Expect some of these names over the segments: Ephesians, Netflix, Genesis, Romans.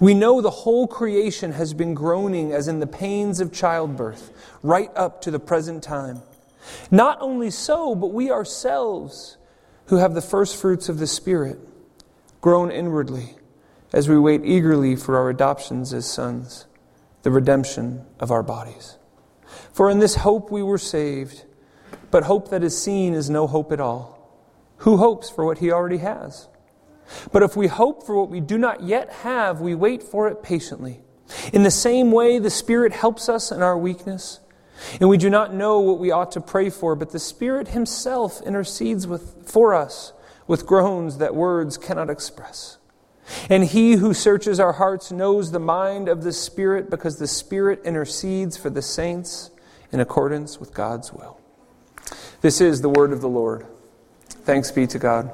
We know the whole creation has been groaning as in the pains of childbirth, right up to the present time. Not only so, but we ourselves, who have the first fruits of the Spirit, groan inwardly as we wait eagerly for our adoptions as sons, the redemption of our bodies. For in this hope we were saved, but hope that is seen is no hope at all. Who hopes for what he already has? But if we hope for what we do not yet have, we wait for it patiently. In the same way, the Spirit helps us in our weakness, and we do not know what we ought to pray for, but the Spirit Himself intercedes for us with groans that words cannot express. And He who searches our hearts knows the mind of the Spirit, because the Spirit intercedes for the saints in accordance with God's will. This is the word of the Lord. Thanks be to God.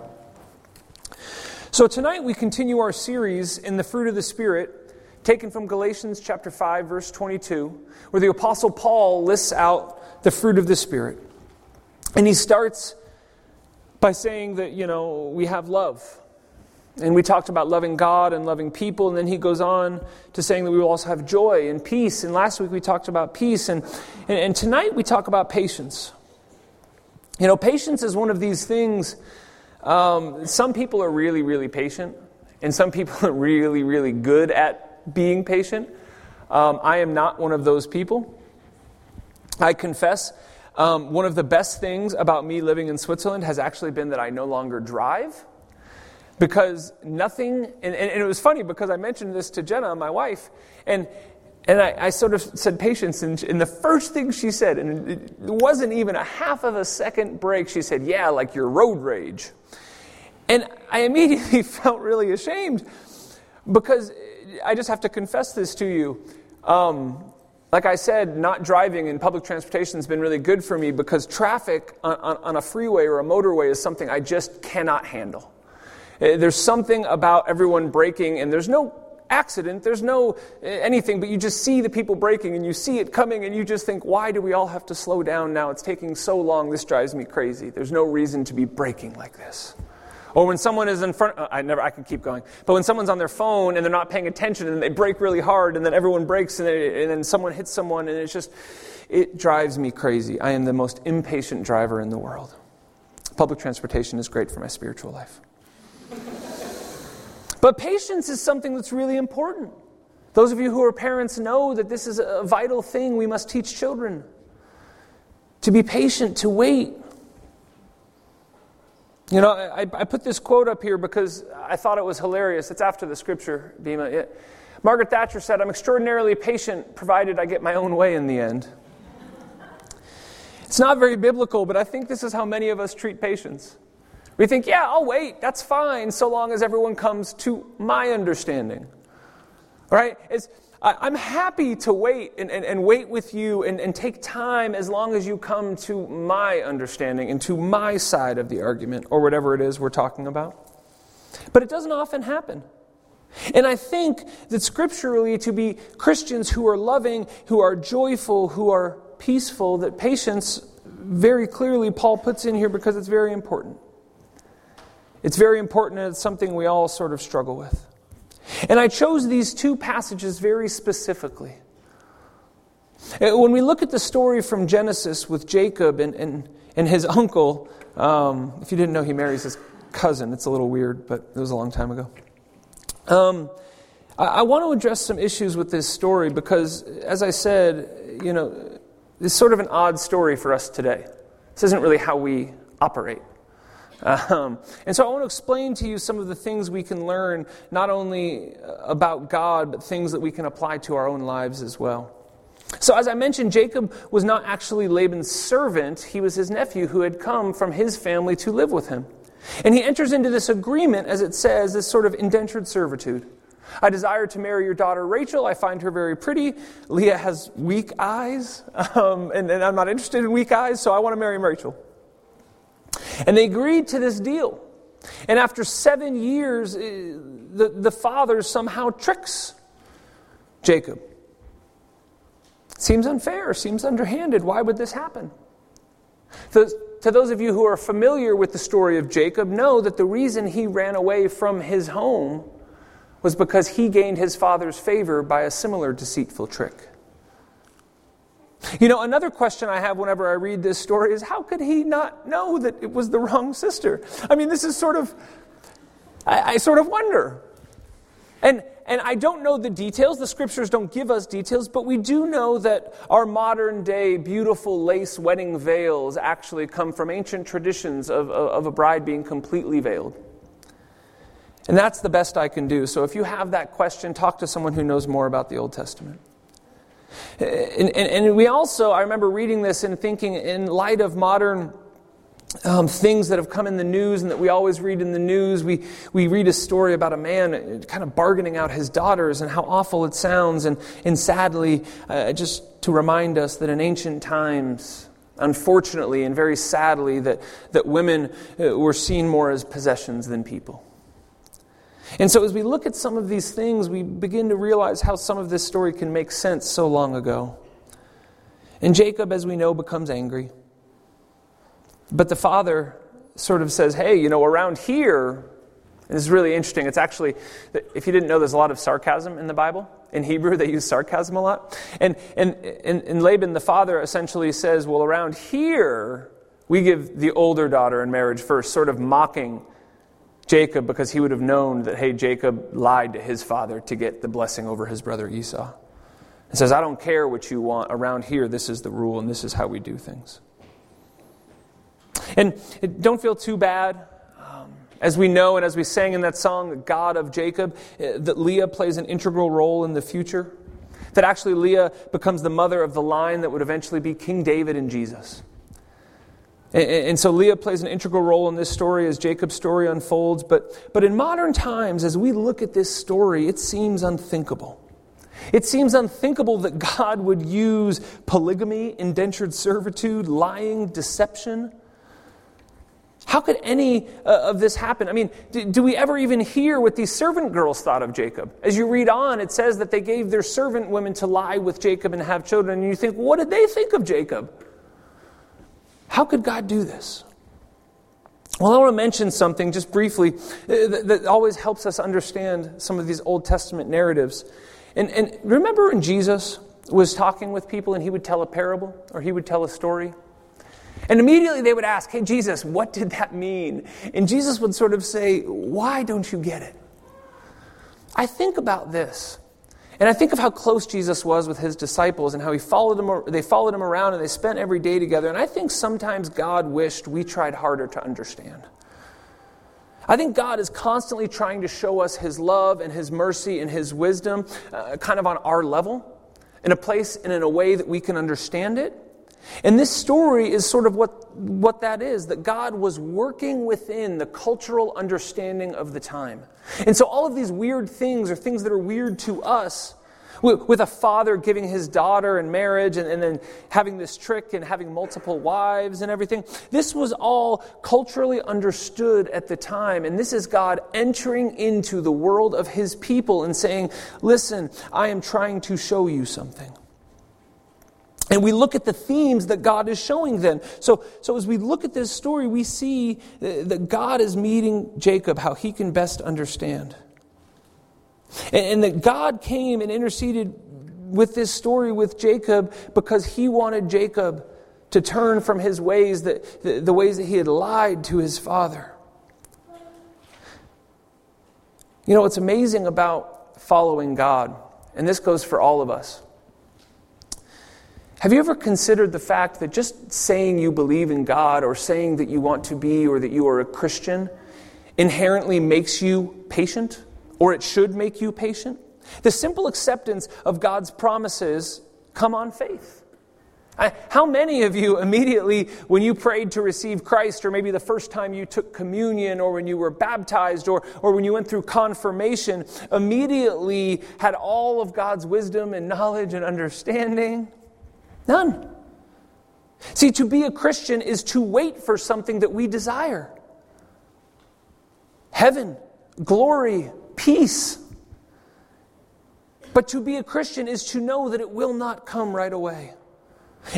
So tonight we continue our series in the fruit of the Spirit, taken from Galatians chapter 5, verse 22, where the Apostle Paul lists out the fruit of the Spirit. And he starts by saying that, we have love. And we talked about loving God and loving people, and then he goes on to saying that we will also have joy and peace. And last week we talked about peace, and tonight we talk about patience. Patience is one of these things. Some people are really, really patient, and some people are really, really good at being patient. I am not one of those people. I confess, one of the best things about me living in Switzerland has actually been that I no longer drive, because nothing, and it was funny because I mentioned this to Jenna, my wife, and I sort of said patience, and the first thing she said, and it wasn't even a half of a second break, she said, yeah, like your road rage. And I immediately felt really ashamed, because I just have to confess this to you. Like I said, not driving in public transportation has been really good for me, because traffic on a freeway or a motorway is something I just cannot handle. There's something about everyone braking, and there's no accident, there's no anything, but you just see the people braking, and you see it coming, and you just think, why do we all have to slow down now? It's taking so long, this drives me crazy. There's no reason to be braking like this. Or when someone is in front, I can keep going, but when someone's on their phone, and they're not paying attention, and they brake really hard, and then everyone brakes, and then someone hits someone, and it drives me crazy. I am the most impatient driver in the world. Public transportation is great for my spiritual life. But patience is something that's really important. Those of you who are parents know that this is a vital thing we must teach children. To be patient, to wait. I put this quote up here because I thought it was hilarious. It's after the scripture, Bhima. Margaret Thatcher said, I'm extraordinarily patient provided I get my own way in the end. It's not very biblical, but I think this is how many of us treat patience. We think, yeah, I'll wait, that's fine, so long as everyone comes to my understanding. All right? I'm happy to wait and wait with you and take time as long as you come to my understanding and to my side of the argument or whatever it is we're talking about. But it doesn't often happen. And I think that scripturally, to be Christians who are loving, who are joyful, who are peaceful, that patience very clearly Paul puts in here because it's very important. It's very important, and it's something we all sort of struggle with. And I chose these two passages very specifically. When we look at the story from Genesis with Jacob and his uncle, if you didn't know, he marries his cousin. It's a little weird, but it was a long time ago. I want to address some issues with this story because, as I said, it's sort of an odd story for us today. This isn't really how we operate. And so I want to explain to you some of the things we can learn, not only about God, but things that we can apply to our own lives as well. So as I mentioned, Jacob was not actually Laban's servant. He was his nephew who had come from his family to live with him. And he enters into this agreement, as it says, this sort of indentured servitude. I desire to marry your daughter Rachel. I find her very pretty. Leah has weak eyes, and I'm not interested in weak eyes, so I want to marry Rachel." And they agreed to this deal. And after 7 years, the father somehow tricks Jacob. Seems unfair, seems underhanded. Why would this happen? To those of you who are familiar with the story of Jacob, know that the reason he ran away from his home was because he gained his father's favor by a similar deceitful trick. You know, another question I have whenever I read this story is, how could he not know that it was the wrong sister? I mean, this is sort of, I sort of wonder. And I don't know the details. The scriptures don't give us details, but we do know that our modern day beautiful lace wedding veils actually come from ancient traditions of a bride being completely veiled. And that's the best I can do. So if you have that question, talk to someone who knows more about the Old Testament. And we also, I remember reading this and thinking, in light of modern things that have come in the news and that we always read in the news, we read a story about a man kind of bargaining out his daughters and how awful it sounds. And sadly, just to remind us that in ancient times, unfortunately and very sadly, that women were seen more as possessions than people. And so as we look at some of these things, we begin to realize how some of this story can make sense so long ago. And Jacob, as we know, becomes angry. But the father sort of says, "Hey, you know, around here," and this is really interesting. It's actually, if you didn't know, there's a lot of sarcasm in the Bible. In Hebrew, they use sarcasm a lot. And Laban, the father, essentially says, "Well, around here, we give the older daughter in marriage first," sort of mocking Jacob, because he would have known that, hey, Jacob lied to his father to get the blessing over his brother Esau. It says, "I don't care what you want. Around here, this is the rule, and this is how we do things." And don't feel too bad. As we know and as we sang in that song, the God of Jacob, that Leah plays an integral role in the future. That actually Leah becomes the mother of the line that would eventually be King David and Jesus. And so Leah plays an integral role in this story as Jacob's story unfolds. But in modern times, as we look at this story, it seems unthinkable. It seems unthinkable that God would use polygamy, indentured servitude, lying, deception. How could any of this happen? I mean, do we ever even hear what these servant girls thought of Jacob? As you read on, it says that they gave their servant women to lie with Jacob and have children. And you think, what did they think of Jacob? How could God do this? Well, I want to mention something just briefly that always helps us understand some of these Old Testament narratives. And remember when Jesus was talking with people and he would tell a parable or he would tell a story? And immediately they would ask, "Hey, Jesus, what did that mean?" And Jesus would sort of say, "Why don't you get it?" I think about this. And I think of how close Jesus was with his disciples and how he followed him. They followed him around and they spent every day together. And I think sometimes God wished we tried harder to understand. I think God is constantly trying to show us his love and his mercy and his wisdom kind of on our level, in a place and in a way that we can understand it. And this story is sort of what that is, that God was working within the cultural understanding of the time. And so all of these weird things are things that are weird to us, with a father giving his daughter in marriage and then having this trick and having multiple wives and everything. This was all culturally understood at the time. And this is God entering into the world of his people and saying, "Listen, I am trying to show you something." And we look at the themes that God is showing then. So as we look at this story, we see that God is meeting Jacob, how he can best understand. And that God came and interceded with this story with Jacob because he wanted Jacob to turn from his ways, the ways that he had lied to his father. You know, what's amazing about following God, and this goes for all of us, have you ever considered the fact that just saying you believe in God or saying that you want to be or that you are a Christian inherently makes you patient, or it should make you patient? The simple acceptance of God's promises come on faith. How many of you immediately when you prayed to receive Christ, or maybe the first time you took communion, or when you were baptized, or when you went through confirmation, immediately had all of God's wisdom and knowledge and understanding? None. See, to be a Christian is to wait for something that we desire. Heaven, glory, peace. But to be a Christian is to know that it will not come right away.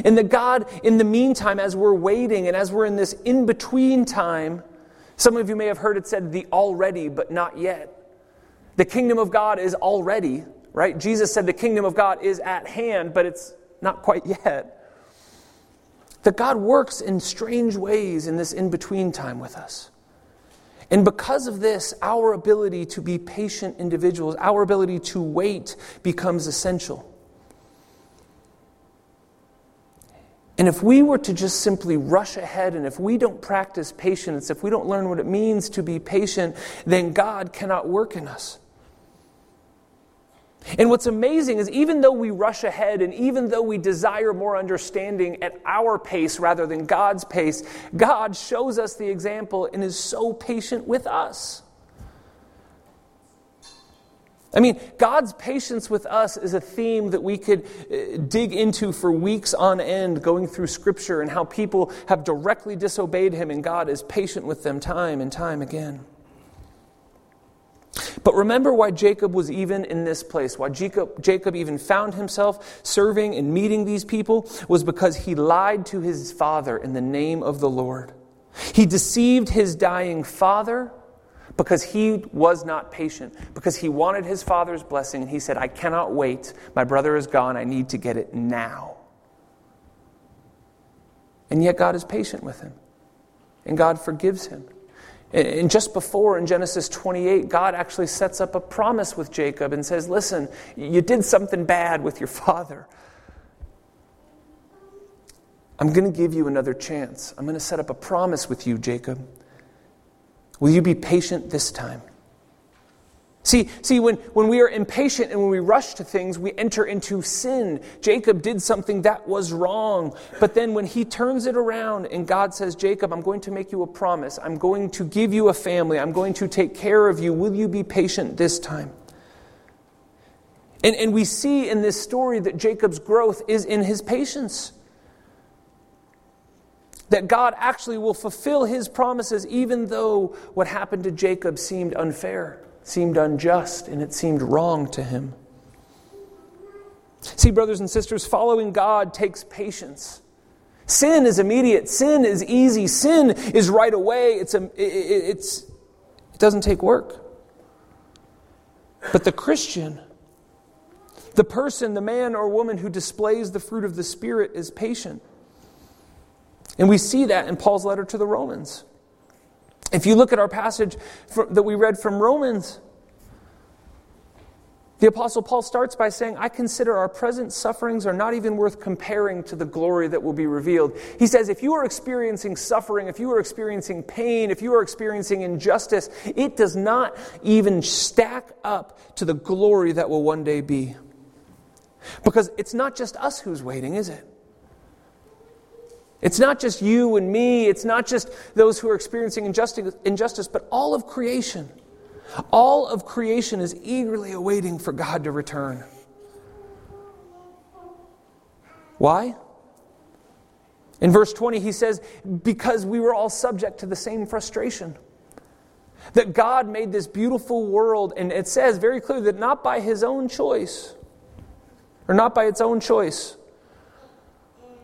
And that God, in the meantime, as we're waiting and as we're in this in-between time, some of you may have heard it said, the already but not yet. The kingdom of God is already, right? Jesus said the kingdom of God is at hand, but it's not quite yet. That God works in strange ways in this in-between time with us. And because of this, our ability to be patient individuals, our ability to wait becomes essential. And if we were to just simply rush ahead, and if we don't practice patience, if we don't learn what it means to be patient, then God cannot work in us. And what's amazing is even though we rush ahead and even though we desire more understanding at our pace rather than God's pace, God shows us the example and is so patient with us. I mean, God's patience with us is a theme that we could dig into for weeks on end, going through Scripture and how people have directly disobeyed Him and God is patient with them time and time again. But remember why Jacob was even in this place, why Jacob even found himself serving and meeting these people was because he lied to his father in the name of the Lord. He deceived his dying father because he was not patient, because he wanted his father's blessing. He said, I cannot wait. My brother is gone. I need to get it now. And yet God is patient with him. And God forgives him. And just before in Genesis 28, God actually sets up a promise with Jacob and says, listen, you did something bad with your father. I'm going to give you another chance. I'm going to set up a promise with you, Jacob. Will you be patient this time? See, when we are impatient and when we rush to things, we enter into sin. Jacob did something that was wrong. But then when he turns it around and God says, Jacob, I'm going to make you a promise. I'm going to give you a family. I'm going to take care of you. Will you be patient this time? And we see in this story that Jacob's growth is in his patience. That God actually will fulfill His promises even though what happened to Jacob seemed unfair, seemed unjust, and it seemed wrong to him. See, brothers and sisters, following God takes patience. Sin is immediate. Sin is easy. Sin is right away. It doesn't take work. But the Christian, the person, the man or woman who displays the fruit of the Spirit is patient. And we see that in Paul's letter to the Romans. If you look at our passage that we read from Romans, the Apostle Paul starts by saying, I consider our present sufferings are not even worth comparing to the glory that will be revealed. He says, if you are experiencing suffering, if you are experiencing pain, if you are experiencing injustice, it does not even stack up to the glory that will one day be. Because it's not just us who's waiting, is it? It's not just you and me. It's not just those who are experiencing injustice, but all of creation. All of creation is eagerly awaiting for God to return. Why? In verse 20, he says, because we were all subject to the same frustration. That God made this beautiful world, and it says very clearly that not by His own choice, or not by its own choice,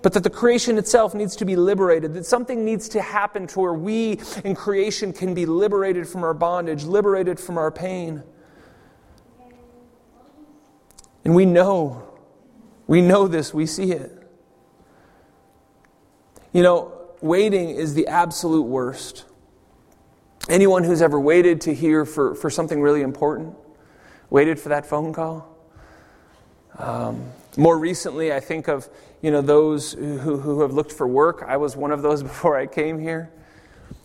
but that the creation itself needs to be liberated, that something needs to happen to where we in creation can be liberated from our bondage, liberated from our pain. And we know this, we see it. You know, waiting is the absolute worst. Anyone who's ever waited to hear for something really important, waited for that phone call. More recently, I think of, those who have looked for work. I was one of those before I came here,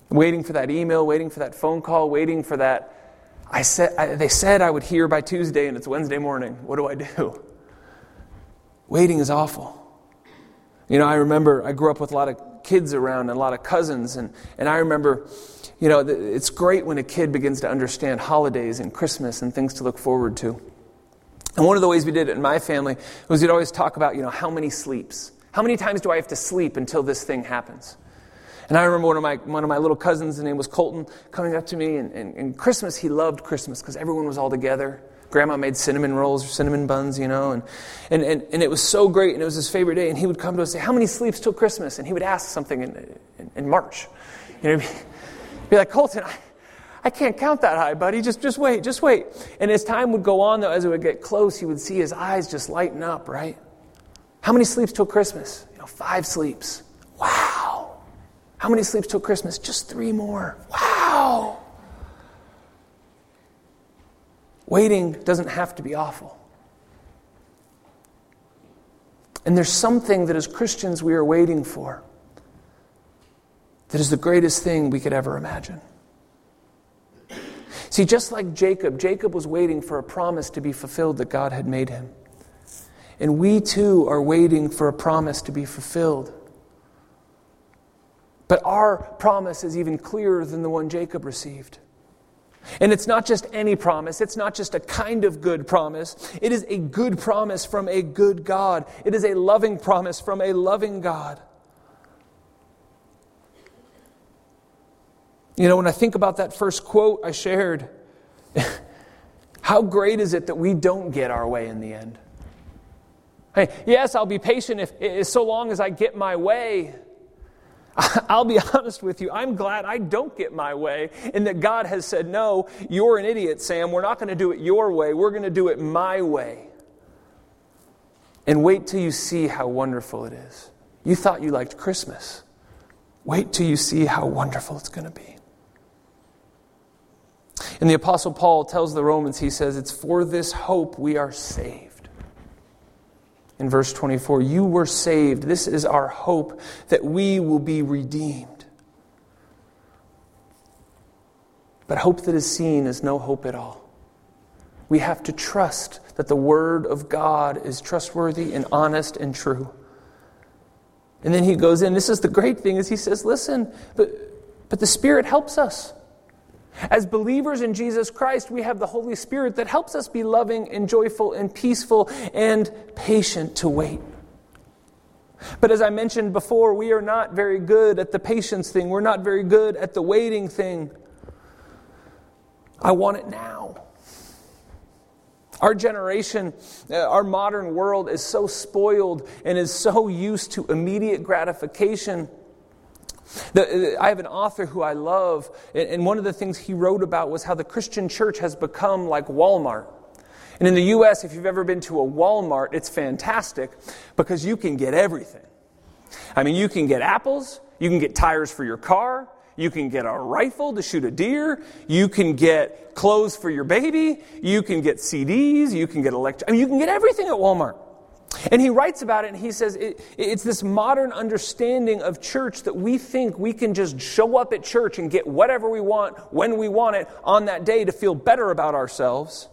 waiting for that email, waiting for that phone call, waiting for that. They said I would hear by Tuesday, and it's Wednesday morning. What do I do? Waiting is awful. You know, I remember I grew up with a lot of kids around and a lot of cousins. And I remember, you know, it's great when a kid begins to understand holidays and Christmas and things to look forward to. And one of the ways we did it in my family was we'd always talk about, you know, how many sleeps? How many times do I have to sleep until this thing happens? And I remember one of my little cousins, his name was Colton, coming up to me. And Christmas, he loved Christmas because everyone was all together. Grandma made cinnamon rolls or cinnamon buns, you know, and it was so great, and it was his favorite day. And he would come to us and say, how many sleeps till Christmas? And he would ask something in March. You know, be like, Colton, I can't count that high, buddy. Just wait. And as time would go on, though, as it would get close, he would see his eyes just lighten up, right? How many sleeps till Christmas? You know, 5 sleeps. Wow. How many sleeps till Christmas? Just 3 more. Wow. Waiting doesn't have to be awful. And there's something that as Christians we are waiting for that is the greatest thing we could ever imagine. See, just like Jacob was waiting for a promise to be fulfilled that God had made him. And we too are waiting for a promise to be fulfilled. But our promise is even clearer than the one Jacob received. And it's not just any promise. It's not just a kind of good promise. It is a good promise from a good God. It is a loving promise from a loving God. You know, when I think about that first quote I shared, how great is it that we don't get our way in the end? Hey, yes, I'll be patient if so long as I get my way. I'll be honest with you, I'm glad I don't get my way and that God has said, no, you're an idiot, Sam. We're not going to do it your way. We're going to do it my way. And wait till you see how wonderful it is. You thought you liked Christmas. Wait till you see how wonderful it's going to be. And the Apostle Paul tells the Romans, he says, it's for this hope we are saved. In verse 24, you were saved. This is our hope that we will be redeemed. But hope that is seen is no hope at all. We have to trust that the Word of God is trustworthy and honest and true. And then he goes in. This is the great thing, is he says, listen, but the Spirit helps us. As believers in Jesus Christ, we have the Holy Spirit that helps us be loving and joyful and peaceful and patient to wait. But as I mentioned before, we are not very good at the patience thing. We're not very good at the waiting thing. I want it now. Our generation, our modern world is so spoiled and is so used to immediate gratification. I have an author who I love, and one of the things he wrote about was how the Christian church has become like Walmart. And in the U.S., if you've ever been to a Walmart, it's fantastic because you can get everything. I mean, you can get apples, you can get tires for your car, you can get a rifle to shoot a deer, you can get clothes for your baby, you can get CDs, you can get you can get everything at Walmart. And he writes about it, and he says, it's this modern understanding of church that we think we can just show up at church and get whatever we want, when we want it, on that day to feel better about ourselves.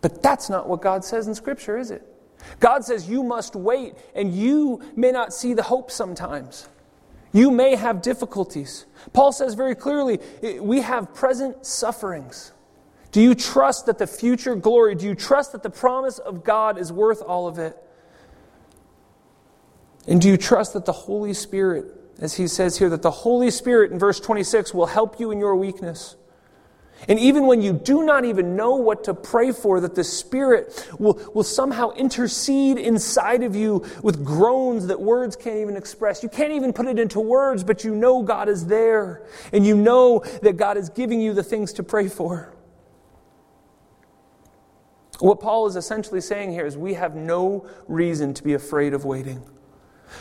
But that's not what God says in Scripture, is it? God says you must wait, and you may not see the hope sometimes. You may have difficulties. Paul says very clearly, we have present sufferings. Do you trust that the future glory, do you trust that the promise of God is worth all of it? And do you trust that the Holy Spirit, as he says here, that the Holy Spirit in verse 26 will help you in your weakness? And even when you do not even know what to pray for, that the Spirit will somehow intercede inside of you with groans that words can't even express. You can't even put it into words, but you know God is there. And you know that God is giving you the things to pray for. What Paul is essentially saying here is we have no reason to be afraid of waiting.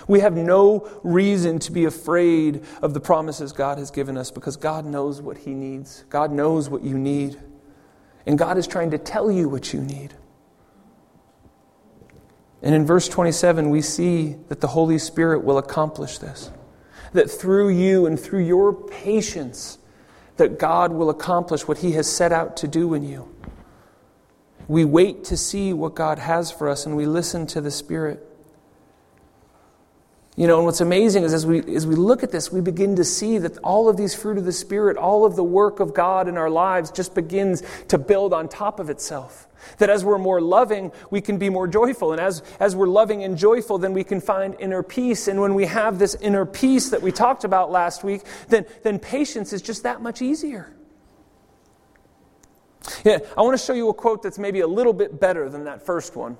We have no reason to be afraid of the promises God has given us because God knows what he needs. God knows what you need. And God is trying to tell you what you need. And in verse 27, we see that the Holy Spirit will accomplish this. That through you and through your patience, that God will accomplish what he has set out to do in you. We wait to see what God has for us, and we listen to the Spirit. You know, and what's amazing is as we look at this, we begin to see that all of these fruit of the Spirit, all of the work of God in our lives just begins to build on top of itself. That as we're more loving, we can be more joyful. And as we're loving and joyful, then we can find inner peace. And when we have this inner peace that we talked about last week, then patience is just that much easier. Yeah, I want to show you a quote that's maybe a little bit better than that first one.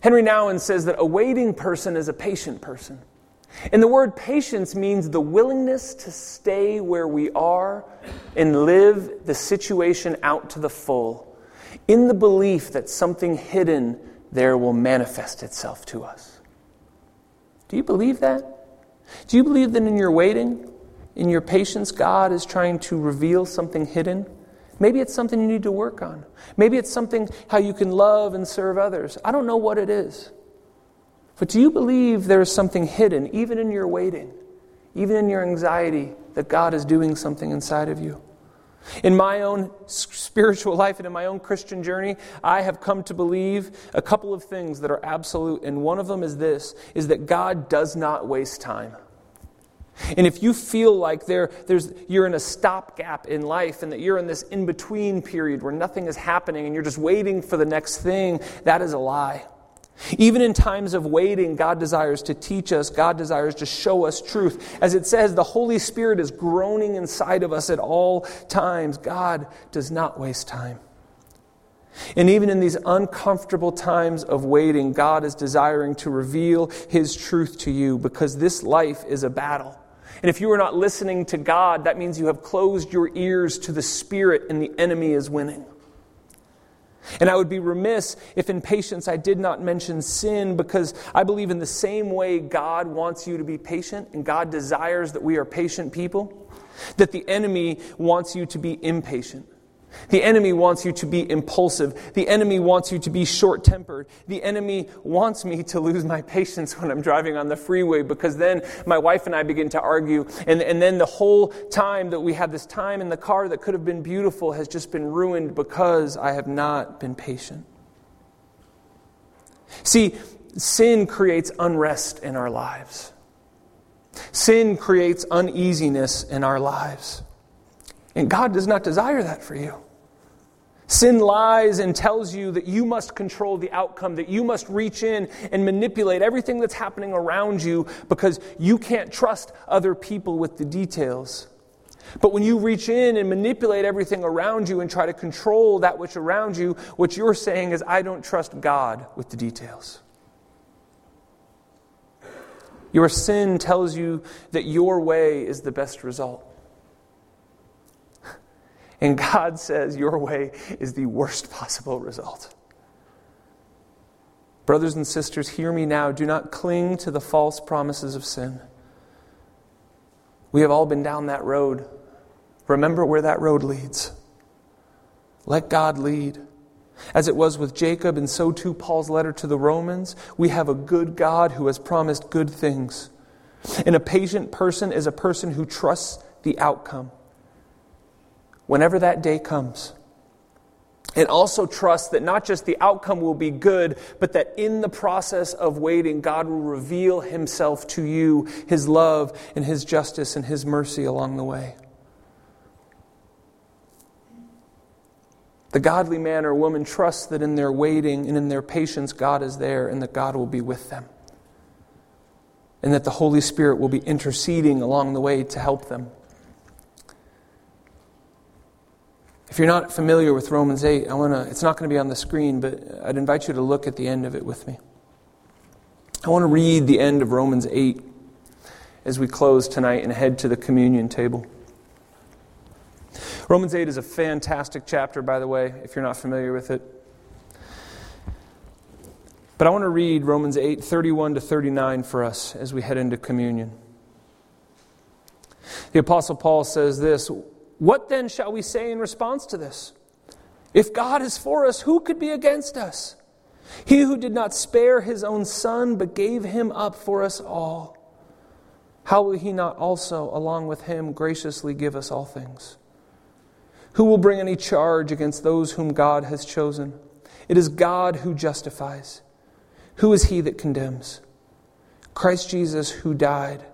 Henry Nouwen says that a waiting person is a patient person. And the word patience means the willingness to stay where we are and live the situation out to the full, in the belief that something hidden there will manifest itself to us. Do you believe that? Do you believe that in your waiting, in your patience, God is trying to reveal something hidden? Maybe it's something you need to work on. Maybe it's something how you can love and serve others. I don't know what it is. But do you believe there is something hidden, even in your waiting, even in your anxiety, that God is doing something inside of you? In my own spiritual life and in my own Christian journey, I have come to believe a couple of things that are absolute. And one of them is this, is that God does not waste time. And if you feel like you're in a stopgap in life and that you're in this in-between period where nothing is happening and you're just waiting for the next thing, that is a lie. Even in times of waiting, God desires to teach us. God desires to show us truth. As it says, the Holy Spirit is groaning inside of us at all times. God does not waste time. And even in these uncomfortable times of waiting, God is desiring to reveal His truth to you, because this life is a battle. And if you are not listening to God, that means you have closed your ears to the Spirit and the enemy is winning. And I would be remiss if in patience I did not mention sin, because I believe in the same way God wants you to be patient and God desires that we are patient people, that the enemy wants you to be impatient. The enemy wants you to be impulsive. The enemy wants you to be short-tempered. The enemy wants me to lose my patience when I'm driving on the freeway, because then my wife and I begin to argue. And then the whole time that we had this time in the car that could have been beautiful has just been ruined because I have not been patient. See, sin creates unrest in our lives. Sin creates uneasiness in our lives. And God does not desire that for you. Sin lies and tells you that you must control the outcome, that you must reach in and manipulate everything that's happening around you because you can't trust other people with the details. But when you reach in and manipulate everything around you and try to control that which around you, what you're saying is, I don't trust God with the details. Your sin tells you that your way is the best result. And God says your way is the worst possible result. Brothers and sisters, hear me now. Do not cling to the false promises of sin. We have all been down that road. Remember where that road leads. Let God lead. As it was with Jacob, and so too Paul's letter to the Romans, we have a good God who has promised good things. And a patient person is a person who trusts the outcome, whenever that day comes. And also trust that not just the outcome will be good, but that in the process of waiting, God will reveal Himself to you, His love and His justice and His mercy along the way. The godly man or woman trusts that in their waiting and in their patience, God is there and that God will be with them. And that the Holy Spirit will be interceding along the way to help them. If you're not familiar with Romans 8, it's not going to be on the screen, but I'd invite you to look at the end of it with me. I want to read the end of Romans 8 as we close tonight and head to the communion table. Romans 8 is a fantastic chapter, by the way, if you're not familiar with it. But I want to read Romans 8, 31 to 39 for us as we head into communion. The Apostle Paul says this, "What then shall we say in response to this? If God is for us, who could be against us? He who did not spare His own Son, but gave Him up for us all, how will He not also, along with Him, graciously give us all things? Who will bring any charge against those whom God has chosen? It is God who justifies. Who is He that condemns? Christ Jesus who died,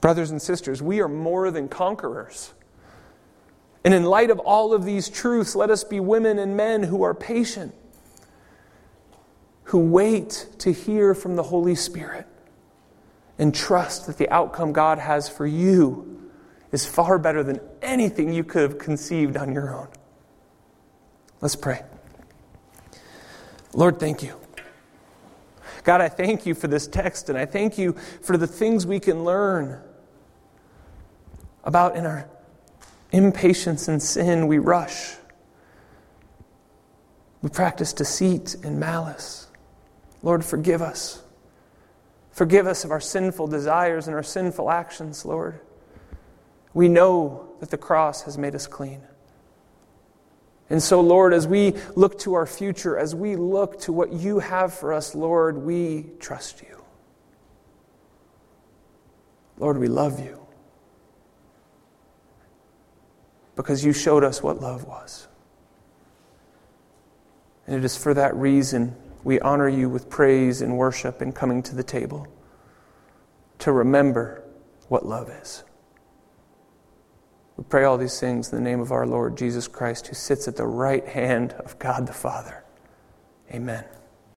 Brothers and sisters, we are more than conquerors. And in light of all of these truths, let us be women and men who are patient, who wait to hear from the Holy Spirit, and trust that the outcome God has for you is far better than anything you could have conceived on your own. Let's pray. Lord, thank you. God, I thank you for this text, and I thank you for the things we can learn about in our impatience and sin. We rush. We practice deceit and malice. Lord, forgive us. Forgive us of our sinful desires and our sinful actions, Lord. We know that the cross has made us clean. And so, Lord, as we look to our future, as we look to what you have for us, Lord, we trust you. Lord, we love you, because you showed us what love was. And it is for that reason we honor you with praise and worship and coming to the table to remember what love is. We pray all these things in the name of our Lord Jesus Christ, who sits at the right hand of God the Father. Amen.